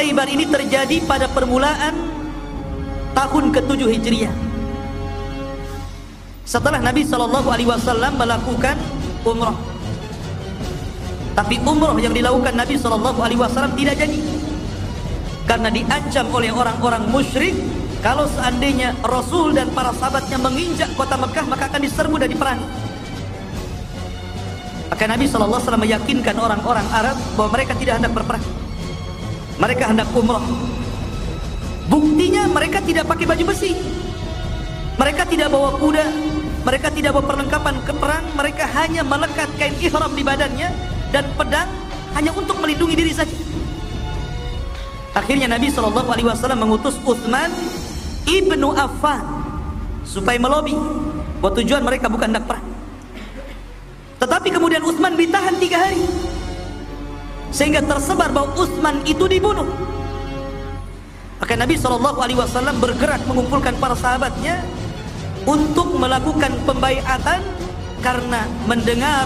Khaybar ini terjadi pada permulaan tahun ke-7 Hijriah. Setelah Nabi SAW melakukan umrah. Tapi umrah yang dilakukan Nabi SAW tidak jadi, karena diancam oleh orang-orang musyrik. Kalau seandainya Rasul dan para sahabatnya menginjak kota Mekah, maka akan diserbu dan diperangi. Maka Nabi SAW meyakinkan orang-orang Arab bahwa mereka tidak hendak berperang, mereka hendak umrah. Buktinya mereka tidak pakai baju besi, mereka tidak bawa kuda, mereka tidak bawa perlengkapan ke perang. Mereka hanya melekat kain ihram di badannya dan pedang hanya untuk melindungi diri saja. Akhirnya Nabi SAW mengutus Utsman Ibnu Affan supaya melobi bahwa tujuan mereka bukan hendak perang. Tetapi kemudian Utsman ditahan 3 hari, sehingga tersebar bahwa Utsman itu dibunuh. Maka Nabi SAW bergerak mengumpulkan para sahabatnya untuk melakukan pembaiatan, karena mendengar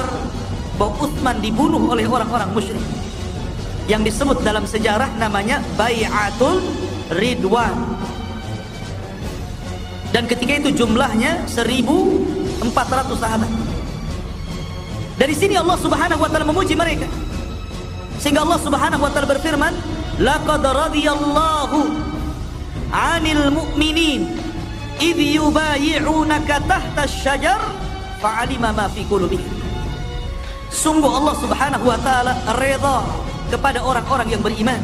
bahwa Utsman dibunuh oleh orang-orang musyrik yang disebut dalam sejarah namanya Bai'atul Ridwan. Dan ketika itu jumlahnya 1.400 sahabat. Dari sini Allah Subhanahu wa taala memuji mereka, sehingga Allah Subhanahu wa taala berfirman, laqad radiyallahu 'anil mu'minin idh yubayi'unaka tahta asy-syajar fa'alima ma fi qulubihim. Sungguh Allah Subhanahu wa taala redha kepada orang-orang yang beriman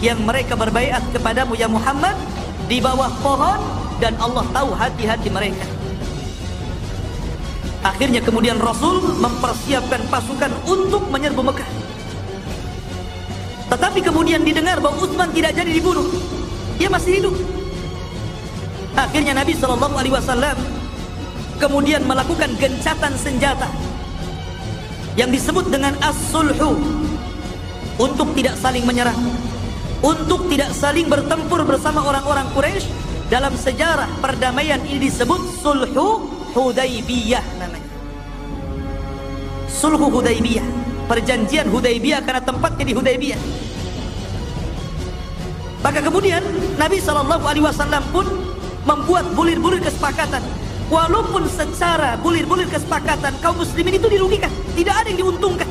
yang mereka berbaiat kepadamu ya Muhammad di bawah pohon, dan Allah tahu hati-hati mereka. Akhirnya kemudian Rasul mempersiapkan pasukan untuk menyerbu Mekah. Tetapi kemudian didengar bahwa Utsman tidak jadi dibunuh, dia masih hidup. Akhirnya Nabi SAW kemudian melakukan gencatan senjata yang disebut dengan as-sulhu, untuk tidak saling menyerang, untuk tidak saling bertempur bersama orang-orang Quraisy. Dalam sejarah perdamaian ini disebut sulhu hudaybiyah namanya. Sulhu hudaybiyah, perjanjian Hudaybiyah, karena tempatnya di Hudaybiyah. Maka kemudian Nabi SAW pun membuat bulir-bulir kesepakatan. Walaupun secara bulir-bulir kesepakatan kaum muslimin itu dirugikan, tidak ada yang diuntungkan,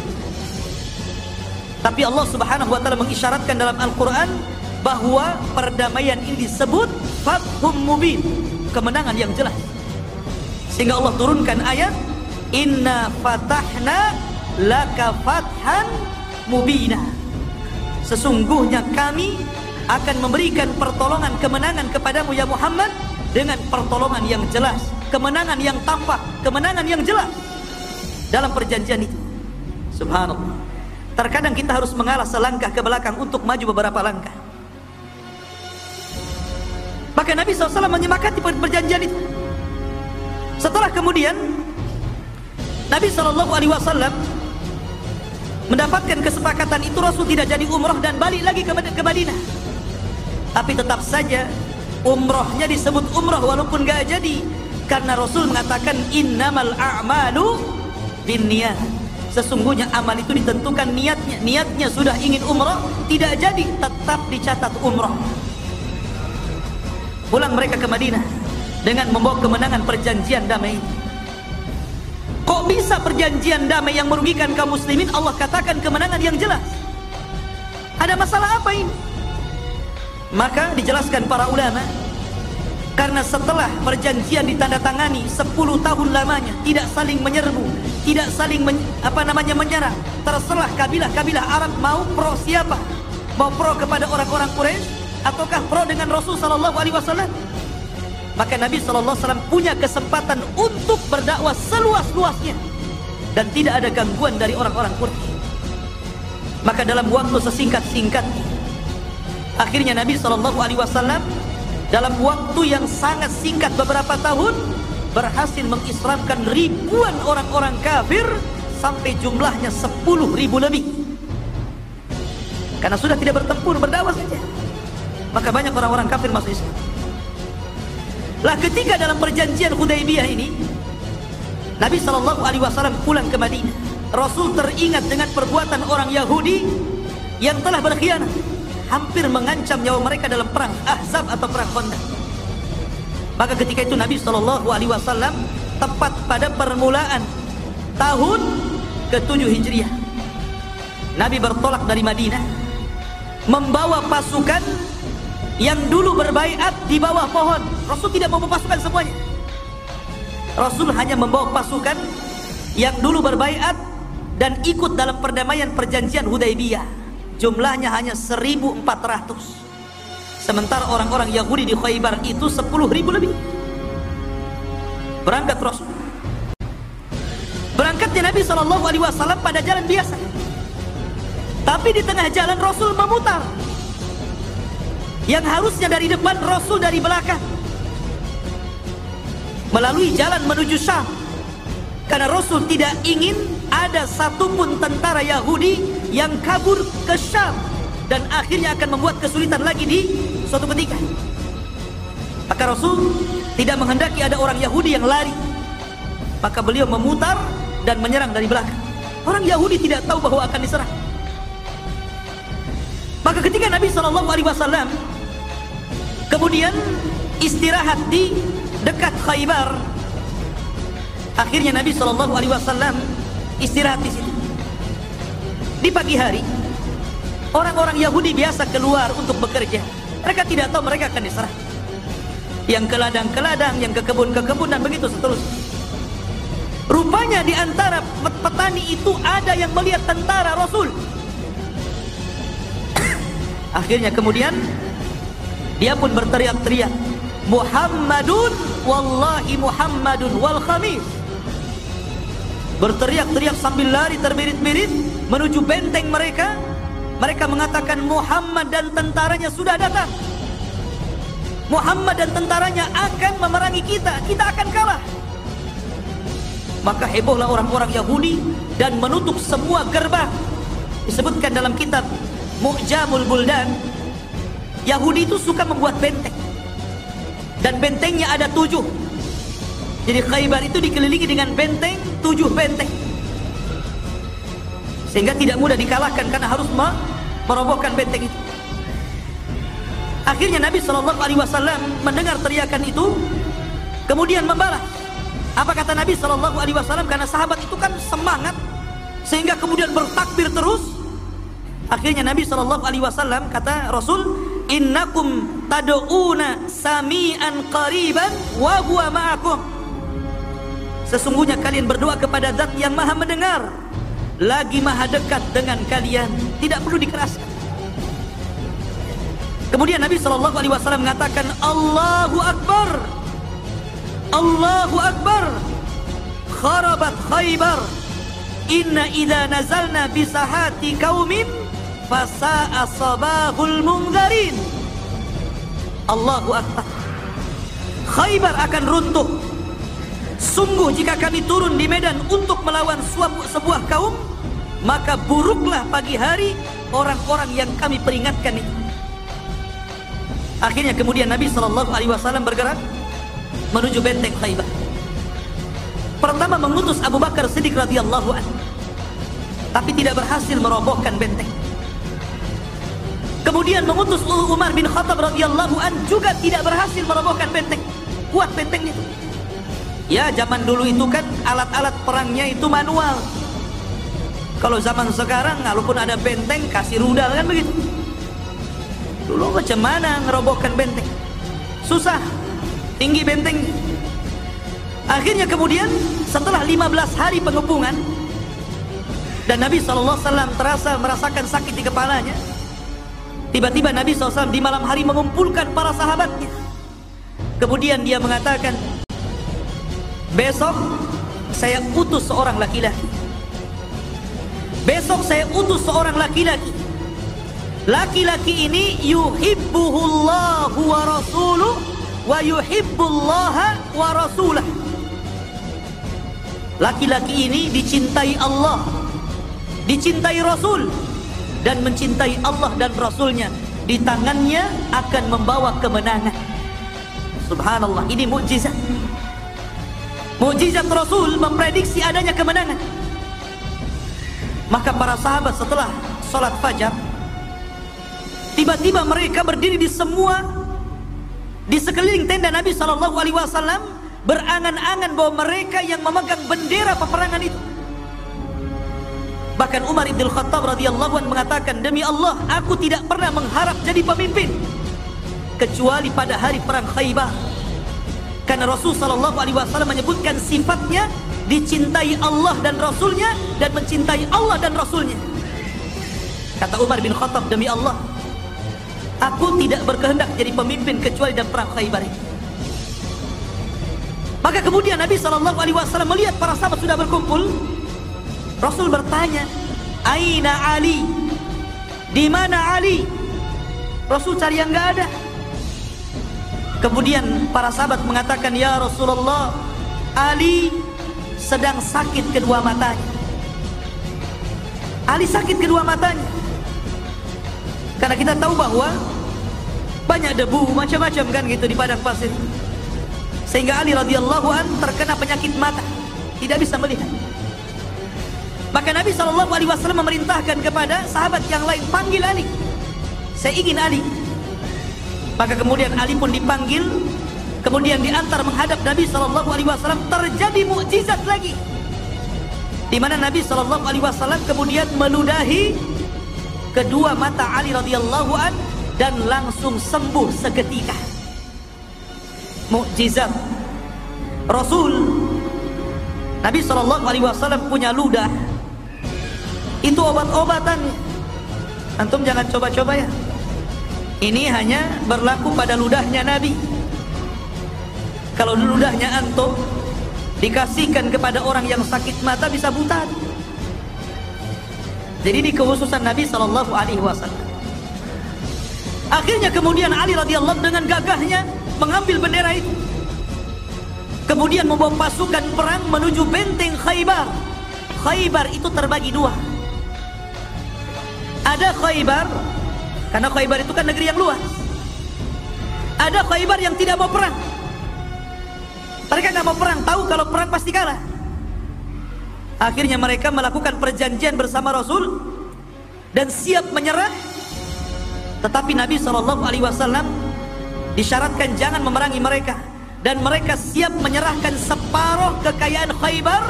tapi Allah Subhanahu wa taala mengisyaratkan dalam Al-Qur'an bahwa perdamaian ini disebut fathum mubin, kemenangan yang jelas. Sehingga Allah turunkan ayat inna fatahna laka fathan mubina. Sesungguhnya kami akan memberikan pertolongan kemenangan kepadamu ya Muhammad dengan pertolongan yang jelas, kemenangan yang tampak, kemenangan yang jelas dalam perjanjian itu. Subhanallah. Terkadang kita harus mengalah selangkah ke belakang untuk maju beberapa langkah. Maka Nabi SAW menyemakati perjanjian itu. Setelah kemudian Nabi SAW mendapatkan kesepakatan itu, Rasul tidak jadi umrah dan balik lagi ke Madinah. Tapi tetap saja umrahnya disebut umrah walaupun gak jadi, karena Rasul mengatakan innamal a'malu binniyat. Sesungguhnya amal itu ditentukan niatnya. Niatnya sudah ingin umrah, tidak jadi, tetap dicatat umrah. Pulang mereka ke Madinah dengan membawa kemenangan perjanjian damai. Kok bisa perjanjian damai yang merugikan kaum muslimin Allah katakan kemenangan yang jelas? Ada masalah apa ini? Maka dijelaskan para ulama, karena setelah perjanjian ditandatangani 10 tahun lamanya tidak saling menyerbu, tidak saling menyerang. Terserah kabilah-kabilah Arab mau pro siapa, mau pro kepada orang-orang Quraisy ataukah pro dengan Rasul sallallahu alaihi wasallam. Maka Nabi sallallahu alaihi wasallam punya kesempatan untuk berdakwah seluas-luasnya dan tidak ada gangguan dari orang-orang Quraisy. Maka dalam waktu sesingkat-singkatnya akhirnya Nabi sallallahu alaihi wasallam dalam waktu yang sangat singkat beberapa tahun berhasil mengislamkan ribuan orang-orang kafir sampai jumlahnya 10.000 lebih. Karena sudah tidak bertempur, berdakwah saja, maka banyak orang-orang kafir masuk Islam. Lah ketika dalam perjanjian Hudaybiyah ini Nabi SAW pulang ke Madinah, Rasul teringat dengan perbuatan orang Yahudi yang telah berkhianat. hampir mengancam nyawa mereka dalam perang Ahzab atau perang Khandaq. Maka ketika itu Nabi SAW tepat pada permulaan tahun ke-7 Hijriah, Nabi bertolak dari Madinah membawa pasukan yang dulu berbaiat di bawah pohon. Rasul tidak membawa pasukan semuanya. Rasul hanya membawa pasukan yang dulu berbaiat dan ikut dalam perdamaian perjanjian Hudaybiyah. Jumlahnya hanya 1.400. Sementara orang-orang Yahudi di Khaybar itu 10.000 lebih. Berangkat Rasul. Berangkatnya Nabi SAW pada jalan biasa. Tapi di tengah jalan Rasul memutar. Yang harusnya dari depan, Rasul dari belakang. Melalui jalan menuju Syam. Karena Rasul tidak ingin ada satupun tentara Yahudi yang kabur ke Syam dan akhirnya akan membuat kesulitan lagi di suatu ketika. Maka Rasul tidak menghendaki ada orang Yahudi yang lari. Maka beliau memutar dan menyerang dari belakang. Orang Yahudi tidak tahu bahwa akan diserang. Maka ketika Nabi SAW kemudian istirahat di dekat Khaybar, akhirnya Nabi SAW istirahat di situ. Di pagi hari, orang-orang Yahudi biasa keluar untuk bekerja. Mereka tidak tahu mereka akan diserang. Yang ke ladang-ke ladang, yang ke kebun-ke kebun, dan begitu seterusnya. Rupanya di antara petani itu ada yang melihat tentara Rasul. Akhirnya kemudian dia pun berteriak-teriak, "Muhammadun, wallahi Muhammadun wal khamis." Berteriak-teriak sambil lari terbirit-birit menuju benteng mereka. Mereka mengatakan, Muhammad dan tentaranya sudah datang. Muhammad dan tentaranya akan memerangi kita. Kita akan kalah. Maka hebohlah orang-orang Yahudi dan menutup semua gerbang. Disebutkan dalam kitab Mu'jamul Buldan, Yahudi itu suka membuat benteng. Dan bentengnya ada 7. Jadi Khaybar itu dikelilingi dengan benteng, 7 benteng. Sehingga tidak mudah dikalahkan karena harus merobohkan benteng itu. Akhirnya Nabi SAW mendengar teriakan itu, kemudian membalas. Apa kata Nabi SAW? Karena sahabat itu kan semangat, sehingga kemudian bertakbir terus. Akhirnya Nabi SAW, kata Rasul, "Innakum tad'una sami'an qariban wa huwa ma'akum." Sesungguhnya kalian berdoa kepada Zat yang maha mendengar, lagi maha dekat dengan kalian. Tidak perlu dikeraskan. Kemudian Nabi SAW mengatakan, Allahu Akbar, Allahu Akbar, kharabat Khaybar, inna idha nazalna bisahati kaumin fasa'a sabahul mungzarin. Allahu Akbar, Khaybar akan runtuh. Sungguh jika kami turun di medan untuk melawan sebuah kaum, maka buruklah pagi hari orang-orang yang kami peringatkan itu. Akhirnya kemudian Nabi SAW bergerak menuju benteng Khaybar. Pertama mengutus Abu Bakar Siddiq radhiyallahu anhu, tapi tidak berhasil merobohkan benteng. Kemudian mengutus Umar bin Khattab radhiyallahu anhu, juga tidak berhasil merobohkan benteng. Kuat bentengnya itu. Ya, zaman dulu itu kan alat-alat perangnya itu manual. Kalau zaman sekarang, walaupun ada benteng, kasih rudal kan begitu. Dulu macam mana ngerobohkan benteng? Susah, tinggi benteng. Akhirnya kemudian setelah 15 hari pengepungan, dan Nabi SAW terasa merasakan sakit di kepalanya, tiba-tiba Nabi SAW di malam hari mengumpulkan para sahabatnya. Kemudian dia mengatakan, besok saya utus seorang laki-laki. Besok saya utus seorang laki-laki. Laki-laki ini yuhibbuhullahu wa rasuluh wa yuhibbullaha wa rasulah. Laki-laki ini dicintai Allah, dicintai Rasul, dan mencintai Allah dan Rasulnya. Di tangannya akan membawa kemenangan. Subhanallah, ini mukjizat. Mujizat Rasul memprediksi adanya kemenangan. Maka para sahabat setelah sholat fajar, Tiba-tiba mereka berdiri di semua di sekeliling tenda Nabi SAW, berangan-angan bahwa mereka yang memegang bendera peperangan itu. Bahkan Umar bin Khattab radhiyallahu anhu mengatakan, demi Allah, aku tidak pernah mengharap jadi pemimpin kecuali pada hari perang Khaybar. Karena Rasul sallallahu alaihi wasallam menyebutkan sifatnya dicintai Allah dan Rasulnya dan mencintai Allah dan Rasulnya. Kata Umar bin Khattab, demi Allah, aku tidak berkehendak jadi pemimpin kecuali dalam perang Khaybar. Maka kemudian Nabi sallallahu alaihi wasallam melihat para sahabat sudah berkumpul. Rasul bertanya, "Aina Ali?" Di mana Ali? Rasul cari yang enggak ada. Kemudian para sahabat mengatakan, "Ya Rasulullah, Ali sedang sakit kedua matanya." Ali sakit kedua matanya. Karena kita tahu bahwa banyak debu macam-macam kan gitu di padang pasir. Sehingga Ali radhiyallahu anhu terkena penyakit mata, tidak bisa melihat. Maka Nabi SAW memerintahkan kepada sahabat yang lain, panggil Ali, saya ingin Ali. Maka kemudian Ali pun dipanggil, kemudian diantar menghadap Nabi SAW. Terjadi mukjizat lagi, di mana Nabi SAW kemudian meludahi kedua mata Ali radhiyallahu an dan langsung sembuh seketika. Mukjizat Rasul. Nabi SAW punya ludah, itu obat-obatan. Antum jangan coba-coba ya. Ini hanya berlaku pada ludahnya Nabi. Kalau ludahnya antum dikasihkan kepada orang yang sakit mata, bisa buta. Jadi ini kekhususan Nabi SAW. Akhirnya kemudian Ali radhiyallahu dengan gagahnya mengambil bendera itu, kemudian membawa pasukan perang menuju benteng Khaybar. Khaybar itu terbagi dua. Ada Khaybar, karena Khaybar itu kan negeri yang luas. Ada Khaybar yang tidak mau perang. Mereka nggak mau perang, tahu kalau perang pasti kalah. Akhirnya mereka melakukan perjanjian bersama Rasul dan siap menyerah. Tetapi Nabi SAW disyaratkan jangan memerangi mereka. Dan mereka siap menyerahkan separuh kekayaan Khaybar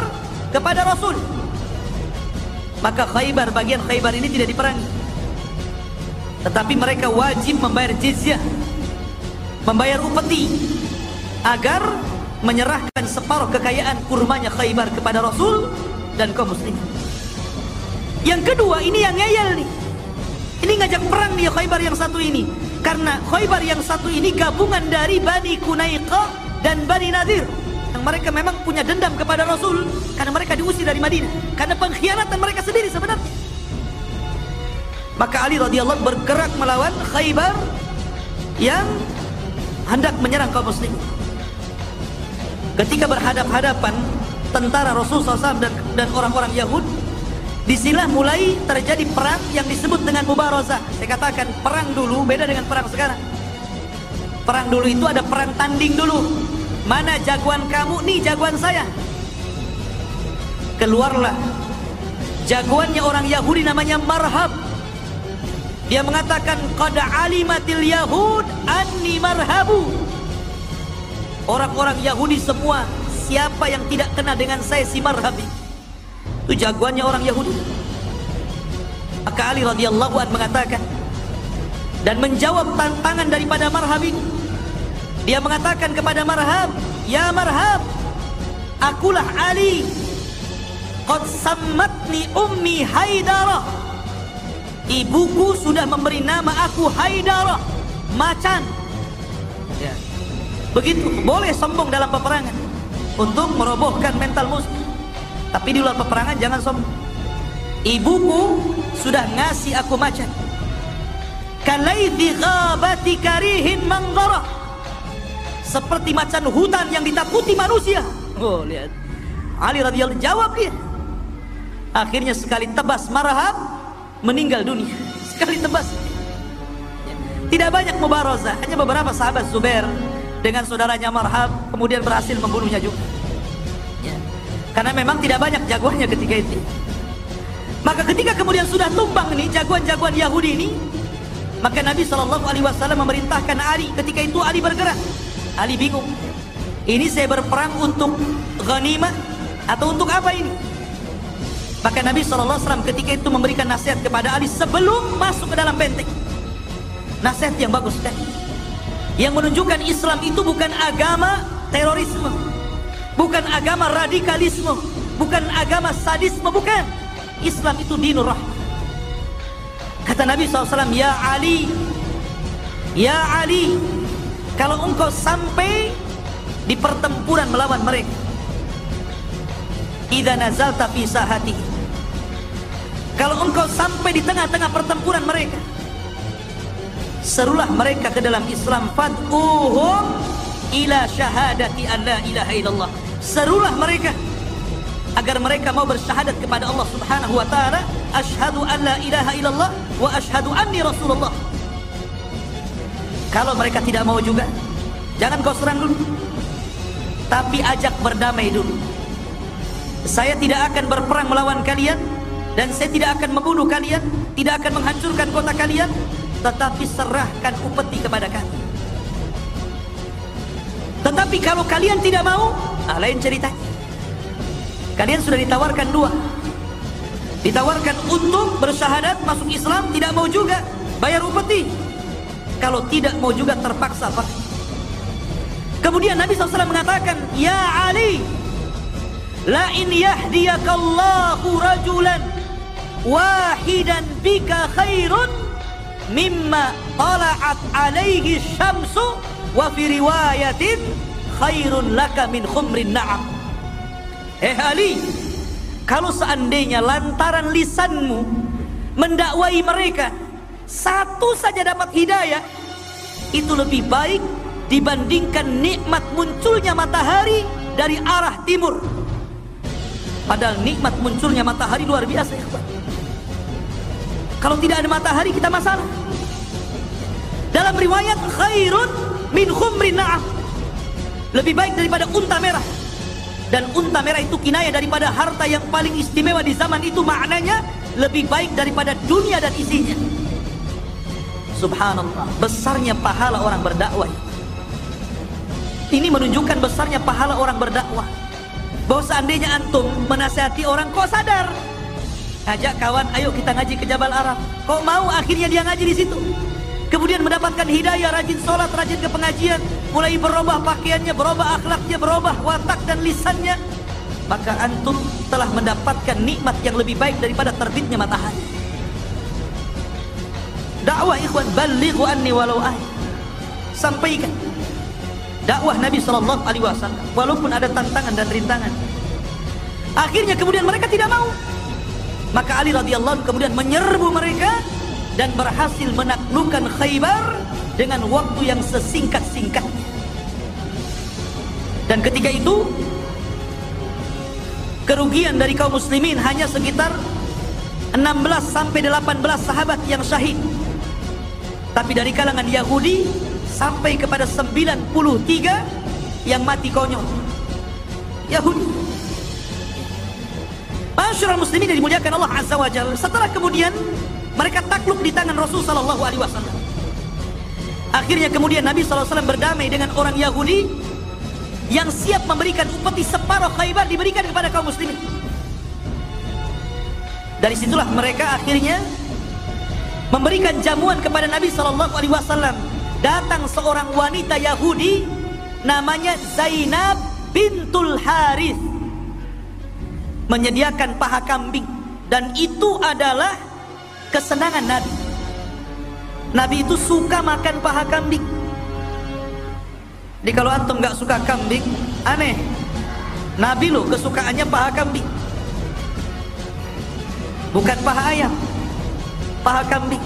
kepada Rasul. Maka Khaybar, bagian Khaybar ini tidak diperangi. Tetapi mereka wajib membayar jizyah, membayar upeti, agar menyerahkan separuh kekayaan kurmanya Khaybar kepada Rasul dan kaum muslimin. Yang kedua, ini yang ngeyel nih. Ini ngajak perang nih Khaybar yang satu ini. Karena Khaybar yang satu ini gabungan dari Bani Qunaikah dan Bani Nadir, yang mereka memang punya dendam kepada Rasul karena mereka diusir dari Madinah karena pengkhianatan mereka sendiri sebenarnya. Maka Ali radhiyallahu bergerak melawan Khaybar yang hendak menyerang kaum muslim. Ketika berhadap-hadapan tentara Rasul SAW dan orang-orang Yahud, disinilah mulai terjadi perang yang disebut dengan mubarazah. Saya katakan perang dulu beda dengan perang sekarang. Perang dulu itu ada perang tanding dulu. Mana jagoan kamu, nih jagoan saya. Keluarlah jagoannya orang Yahudi namanya Marhab. Dia mengatakan, qad alimatil yahud anni marhabu. Orang-orang Yahudi semua, siapa yang tidak kena dengan saya si Marhabi. Itu jagoannya orang Yahudi. Maka Ali radhiyallahu anhu mengatakan dan menjawab tantangan daripada Marhab ini. Dia mengatakan kepada Marhab, "Ya Marhab, akulah Ali. Qad sammatni ummi Haidara. Ibuku sudah memberi nama aku Haidara, macan." Ya. Begitu boleh sombong dalam peperangan untuk merobohkan mental muslim. Tapi di luar peperangan jangan sombong. Ibuku sudah ngasih aku macan. Kalaidhi ghabati karihin manggara. Seperti macan hutan yang ditakuti manusia. Oh, lihat. Ali radhiyallahu jawab dia. Akhirnya sekali tebas Marhab meninggal dunia. Sekali tebas. Tidak banyak mubarazah, hanya beberapa sahabat. Zubair dengan saudaranya Marhab kemudian berhasil membunuhnya juga. Karena memang tidak banyak jagoannya ketika itu. Maka ketika kemudian sudah tumbang nih jagoan-jagoan Yahudi ini, Maka Nabi SAW memerintahkan Ali. Ketika itu Ali bergerak. Ali bingung. Ini saya berperang untuk ghanimah atau untuk apa ini? Maka Nabi SAW ketika itu memberikan nasihat kepada Ali sebelum masuk ke dalam benteng. Nasihat yang bagus kan? Yang menunjukkan Islam itu bukan agama terorisme, bukan agama radikalisme, bukan agama sadisme, bukan. Islam itu dinur rahmah. Kata Nabi SAW, Ya Ali, kalau engkau sampai di pertempuran melawan mereka, idza nazalta fi sahati, kalau engkau sampai di tengah-tengah pertempuran mereka, serulah mereka ke dalam Islam. Fad'uhum ila syahadati an la ilaha illallah. Serulah mereka agar mereka mau bersyahadat kepada Allah Subhanahu wa taala, asyhadu an la ilaha illallah wa asyhadu anni rasulullah. Kalau mereka tidak mau juga, jangan kau serang dulu, tapi ajak berdamai dulu. Saya tidak akan berperang melawan kalian, dan saya tidak akan membunuh kalian, tidak akan menghancurkan kota kalian, tetapi serahkan upeti kepada kami. Tetapi kalau kalian tidak mau, lain cerita. Kalian sudah ditawarkan dua. Ditawarkan untuk bersyahadat masuk Islam, tidak mau juga, bayar upeti. Kalau tidak mau juga terpaksa pakai. Kemudian Nabi SAW mengatakan, Ya Ali, la in yahdiyakallahu rajulan wahidan bika khairun mimma tala'at alaihi syamsu wa fi riwayatin khairun laka min khumrin na'am. Ali, kalau seandainya lantaran lisanmu mendakwai mereka, satu saja dapat hidayah, itu lebih baik dibandingkan nikmat munculnya matahari dari arah timur. Padahal nikmat munculnya matahari luar biasa ya. Kalau tidak ada matahari kita masalah. Dalam riwayat khairun min khumrin na'am, lebih baik daripada unta merah. Dan unta merah itu kinaya daripada harta yang paling istimewa di zaman itu. Maknanya lebih baik daripada dunia dan isinya. Subhanallah, besarnya pahala orang berdakwah. Ini menunjukkan besarnya pahala orang berdakwah. Bahwa seandainya antum menasihati orang, kok sadar? Ajak kawan, ayo kita ngaji ke Jabal Arab. Kok mau akhirnya dia ngaji di situ? Kemudian mendapatkan hidayah, rajin sholat, rajin ke pengajian, mulai berubah pakaiannya, berubah akhlaknya, berubah watak dan lisannya. Maka antum telah mendapatkan nikmat yang lebih baik daripada terbitnya matahari. Dakwah ikhwan, balighu anni walau ayat. Sampaikan dakwah Nabi Shallallahu Alaihi Wasallam walaupun ada tantangan dan rintangan. Akhirnya kemudian mereka tidak mau. Maka Ali radhiyallahu kemudian menyerbu mereka dan berhasil menaklukkan Khaybar dengan waktu yang sesingkat-singkatnya. Dan ketika itu kerugian dari kaum muslimin hanya sekitar 16 sampai 18 sahabat yang syahid. Tapi dari kalangan Yahudi sampai kepada 93 yang mati konyol Yahudi. Masyarakat muslimin yang dimuliakan Allah Azza wa Jalla, setelah kemudian mereka takluk di tangan Rasul Sallallahu Alaihi Wasallam. Akhirnya kemudian Nabi Sallallahu Alaihi Wasallam berdamai dengan orang Yahudi yang siap memberikan upeti separuh Khaybar diberikan kepada kaum muslimin. Dari situlah mereka akhirnya memberikan jamuan kepada Nabi Sallallahu Alaihi Wasallam. Datang seorang wanita Yahudi namanya Zainab Bintul Harith menyediakan paha kambing, dan itu adalah kesenangan Nabi. Nabi itu suka makan paha kambing. Jadi kalau antum gak suka kambing, aneh. Nabi loh kesukaannya paha kambing, bukan paha ayam, paha kambing.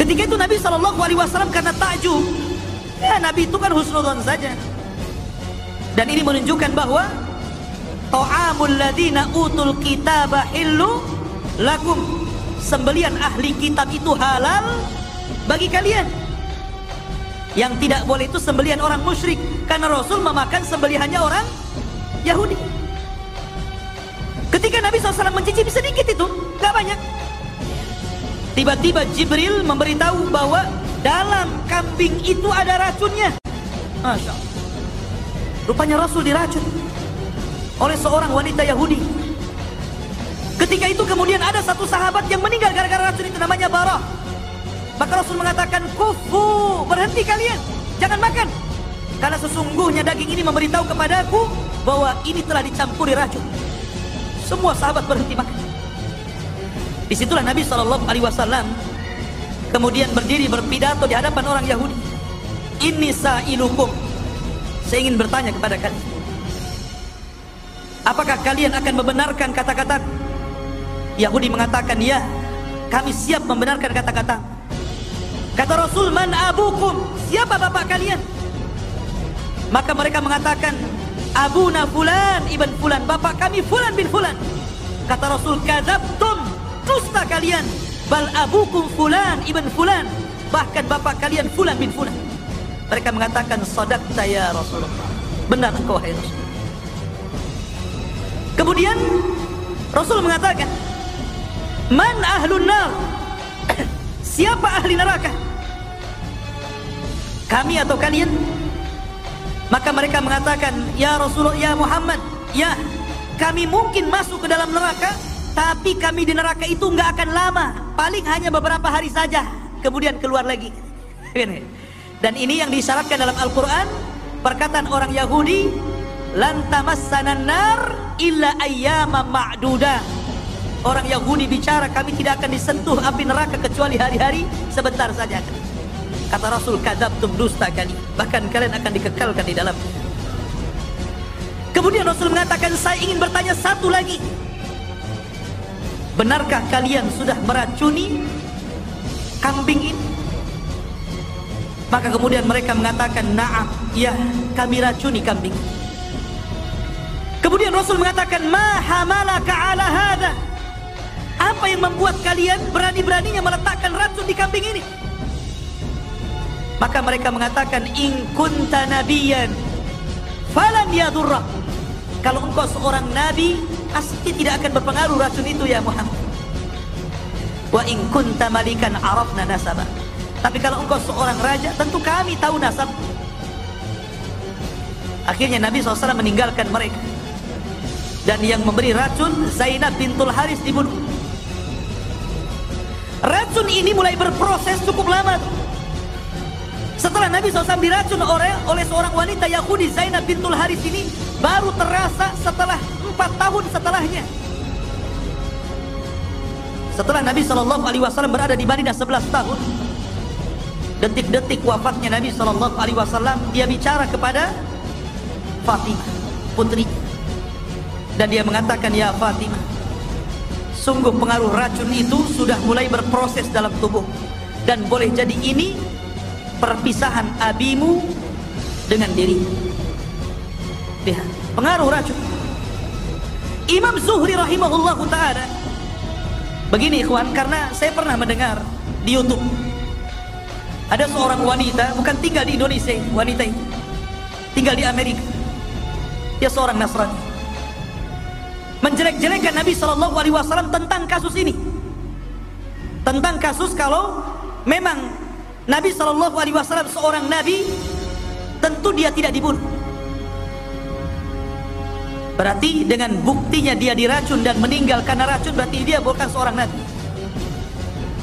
Ketika itu Nabi SAW karena takjub, ya Nabi itu kan husnudzon saja. Dan ini menunjukkan bahwa ta'amul ladina utul kitaba hillu lakum, sembelian ahli kitab itu halal bagi kalian. Yang tidak boleh itu sembelian orang musyrik, karena Rasul memakan sembelihannya orang Yahudi. Ketika Nabi SAW mencicipi sedikit itu, gak banyak, Tiba-tiba Jibril memberitahu bahwa dalam kambing itu ada racunnya. Masya Allah. Rupanya Rasul diracun oleh seorang wanita Yahudi. Ketika itu kemudian ada satu sahabat yang meninggal gara-gara racun itu, namanya Barah. Maka Rasul mengatakan, kufu, berhenti kalian, jangan makan. Karena sesungguhnya daging ini memberitahu kepadaku bahwa ini telah dicampuri racun. Semua sahabat berhenti makan. Disitulah Nabi SAW kemudian berdiri berpidato di hadapan orang Yahudi. Inni sa'ilukum, saya ingin bertanya kepada kalian, apakah kalian akan membenarkan kata-kata? Yahudi mengatakan, ya, kami siap membenarkan kata-kata. Kata Rasul, man abukum, siapa bapak kalian? Maka mereka mengatakan, abuna fulan ibn fulan, bapak kami fulan bin fulan. Kata Rasul, kadzabtum, dusta kalian, bal abukum fulan ibn fulan, bahkan bapak kalian fulan bin fulan. Mereka mengatakan, shadaqta ya Rasulullah, benar engkau hai Rasul. Kemudian Rasul mengatakan, man ahlun nar, siapa ahli neraka, kami atau kalian? Maka mereka mengatakan, ya Rasulullah, ya Muhammad, ya, kami mungkin masuk ke dalam neraka, tapi kami di neraka itu nggak akan lama, paling hanya beberapa hari saja, kemudian keluar lagi. Dan ini yang disyaratkan dalam Al-Quran, perkataan orang Yahudi, lan tamassanan nar illa ayyama ma'dudah. Orang Yahudi bicara, kami tidak akan disentuh api neraka kecuali hari-hari sebentar saja. Kata Rasul, kadzabtum, dusta kali, bahkan kalian akan dikekalkan di dalam. Kemudian Rasul mengatakan, saya ingin bertanya satu lagi, benarkah kalian sudah meracuni kambing ini? Maka kemudian mereka mengatakan, na'am, ya, kami racuni kambing. Kemudian Rasul mengatakan, ma hamalaka ala hadha, apa yang membuat kalian berani-beraninya meletakkan racun di kambing ini? Maka mereka mengatakan, in kunta nabiyan falan yadurra, kalau engkau seorang nabi pasti tidak akan berpengaruh racun itu ya Muhammad. Wa in kunta malikan arafna nasaba, tapi kalau engkau seorang raja tentu kami tahu nasab. Akhirnya Nabi SAW meninggalkan mereka, dan yang memberi racun, Zainab Bintul Harith, dibunuh. Racun ini mulai berproses cukup lama. Setelah Nabi SAW diracun oleh seorang wanita Yahudi, Zainab Bintul Harith ini baru terasa setelah 4 tahun setelahnya. Setelah Nabi SAW berada di Madinah 11 tahun, detik-detik wafatnya Nabi SAW, dia bicara kepada Fatimah, putri, dan dia mengatakan, ya Fatimah, sungguh pengaruh racun itu sudah mulai berproses dalam tubuh, dan boleh jadi ini perpisahan abimu dengan diri. Lihat, pengaruh racun. Imam Zuhri rahimahullahu ta'ala, begini ikhwan, karena saya pernah mendengar di YouTube, ada seorang wanita, bukan tinggal di Indonesia, wanita ini tinggal di Amerika, dia seorang Nasrani, menjelek-jelekkan Nabi SAW tentang kasus ini, tentang kasus kalau memang Nabi SAW seorang Nabi, tentu dia tidak dibunuh. Berarti dengan buktinya dia diracun dan meninggal karena racun, berarti dia bukan seorang Nabi.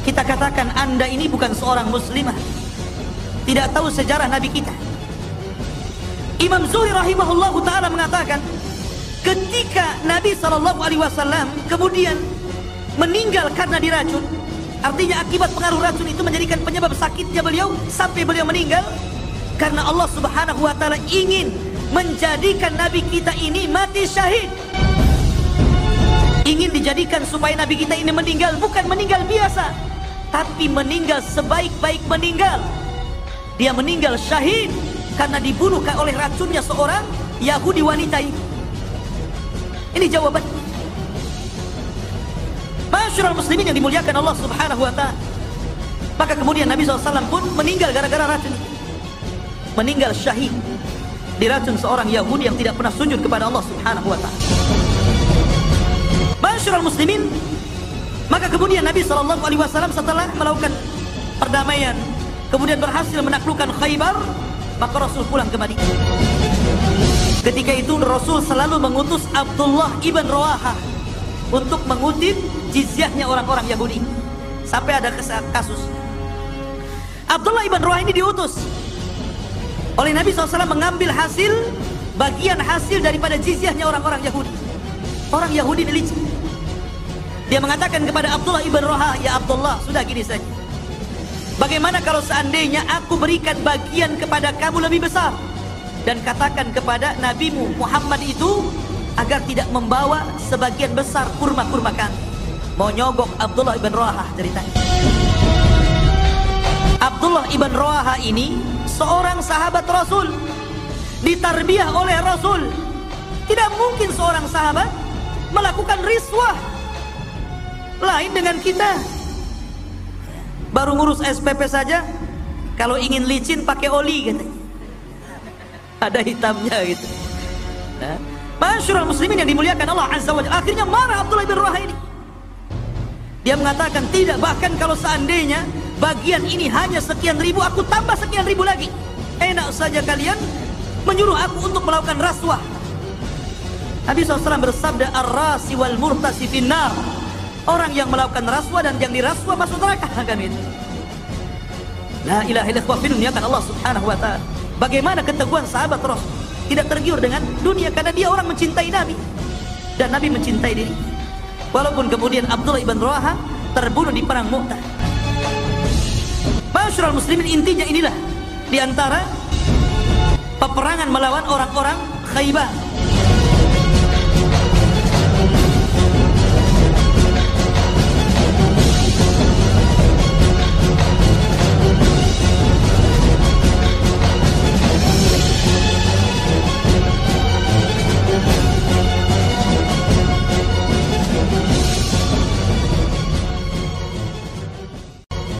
Kita katakan, Anda ini bukan seorang muslimah, tidak tahu sejarah Nabi kita. Imam Zuhri rahimahullahu ta'ala mengatakan, ketika Nabi SAW kemudian meninggal karena diracun, artinya akibat pengaruh racun itu menjadikan penyebab sakitnya beliau sampai beliau meninggal, karena Allah Subhanahu wa ta'ala ingin menjadikan Nabi kita ini mati syahid. Ingin dijadikan supaya Nabi kita ini meninggal, bukan meninggal biasa, tapi meninggal sebaik-baik meninggal. Dia meninggal syahid karena dibunuh oleh racunnya seorang Yahudi wanita ini. Ini jawabannya. Masyarul muslimin yang dimuliakan Allah Subhanahu wa ta'ala. Maka kemudian Nabi SAW pun meninggal gara-gara racun. Meninggal syahid diracun seorang Yahudi yang tidak pernah sujud kepada Allah Subhanahu wa ta'ala. Masyarul muslimin, Maka kemudian Nabi SAW setelah melakukan perdamaian, kemudian berhasil menaklukkan Khaybar, maka Rasul pulang ke Madinah. Ketika itu Rasul selalu mengutus Abdullah ibn Rawaha untuk mengutip jizyahnya orang-orang Yahudi. Sampai ada kasus Abdullah ibn Rawaha ini diutus oleh Nabi SAW mengambil hasil, bagian hasil daripada jizyahnya orang-orang Yahudi. Orang Yahudi dilicik. Dia mengatakan kepada Abdullah ibn Rawaha, "Ya Abdullah, sudah gini saja. Bagaimana kalau seandainya aku berikan bagian kepada kamu lebih besar dan katakan kepada nabimu Muhammad itu agar tidak membawa sebagian besar kurma-kurma kami?" Mau nyogok Abdullah ibn Rawaha ceritanya. Abdullah ibn Rawaha ini seorang sahabat Rasul, ditarbiyah oleh Rasul. Tidak mungkin seorang sahabat melakukan riswah. Lain dengan kita. Baru ngurus SPP saja, kalau ingin licin pakai oli katanya, ada hitamnya gitu. Nah, masyurul muslimin yang dimuliakan Allah Azza wa Jalla, akhirnya marah Abdullah ibn Rawaha ini. Dia mengatakan tidak, bahkan kalau seandainya bagian ini hanya sekian ribu, aku tambah sekian ribu lagi. Enak saja kalian menyuruh aku untuk melakukan rasuah. Nabi SAW bersabda, "Ar-rasi wal murtasi finnar." Orang yang melakukan rasuah dan yang dirasuah masuk neraka. Kami itu. La ilaha illallah, dimuliakan Allah Subhanahu wa ta'ala. Bagaimana keteguhan sahabat Rasul, tidak tergiur dengan dunia, karena dia orang mencintai Nabi dan Nabi mencintai diri. Walaupun kemudian Abdullah ibn Rawaha terbunuh di perang Mu'tan. Masyarul muslimin, intinya inilah diantara peperangan melawan orang-orang Khaybar.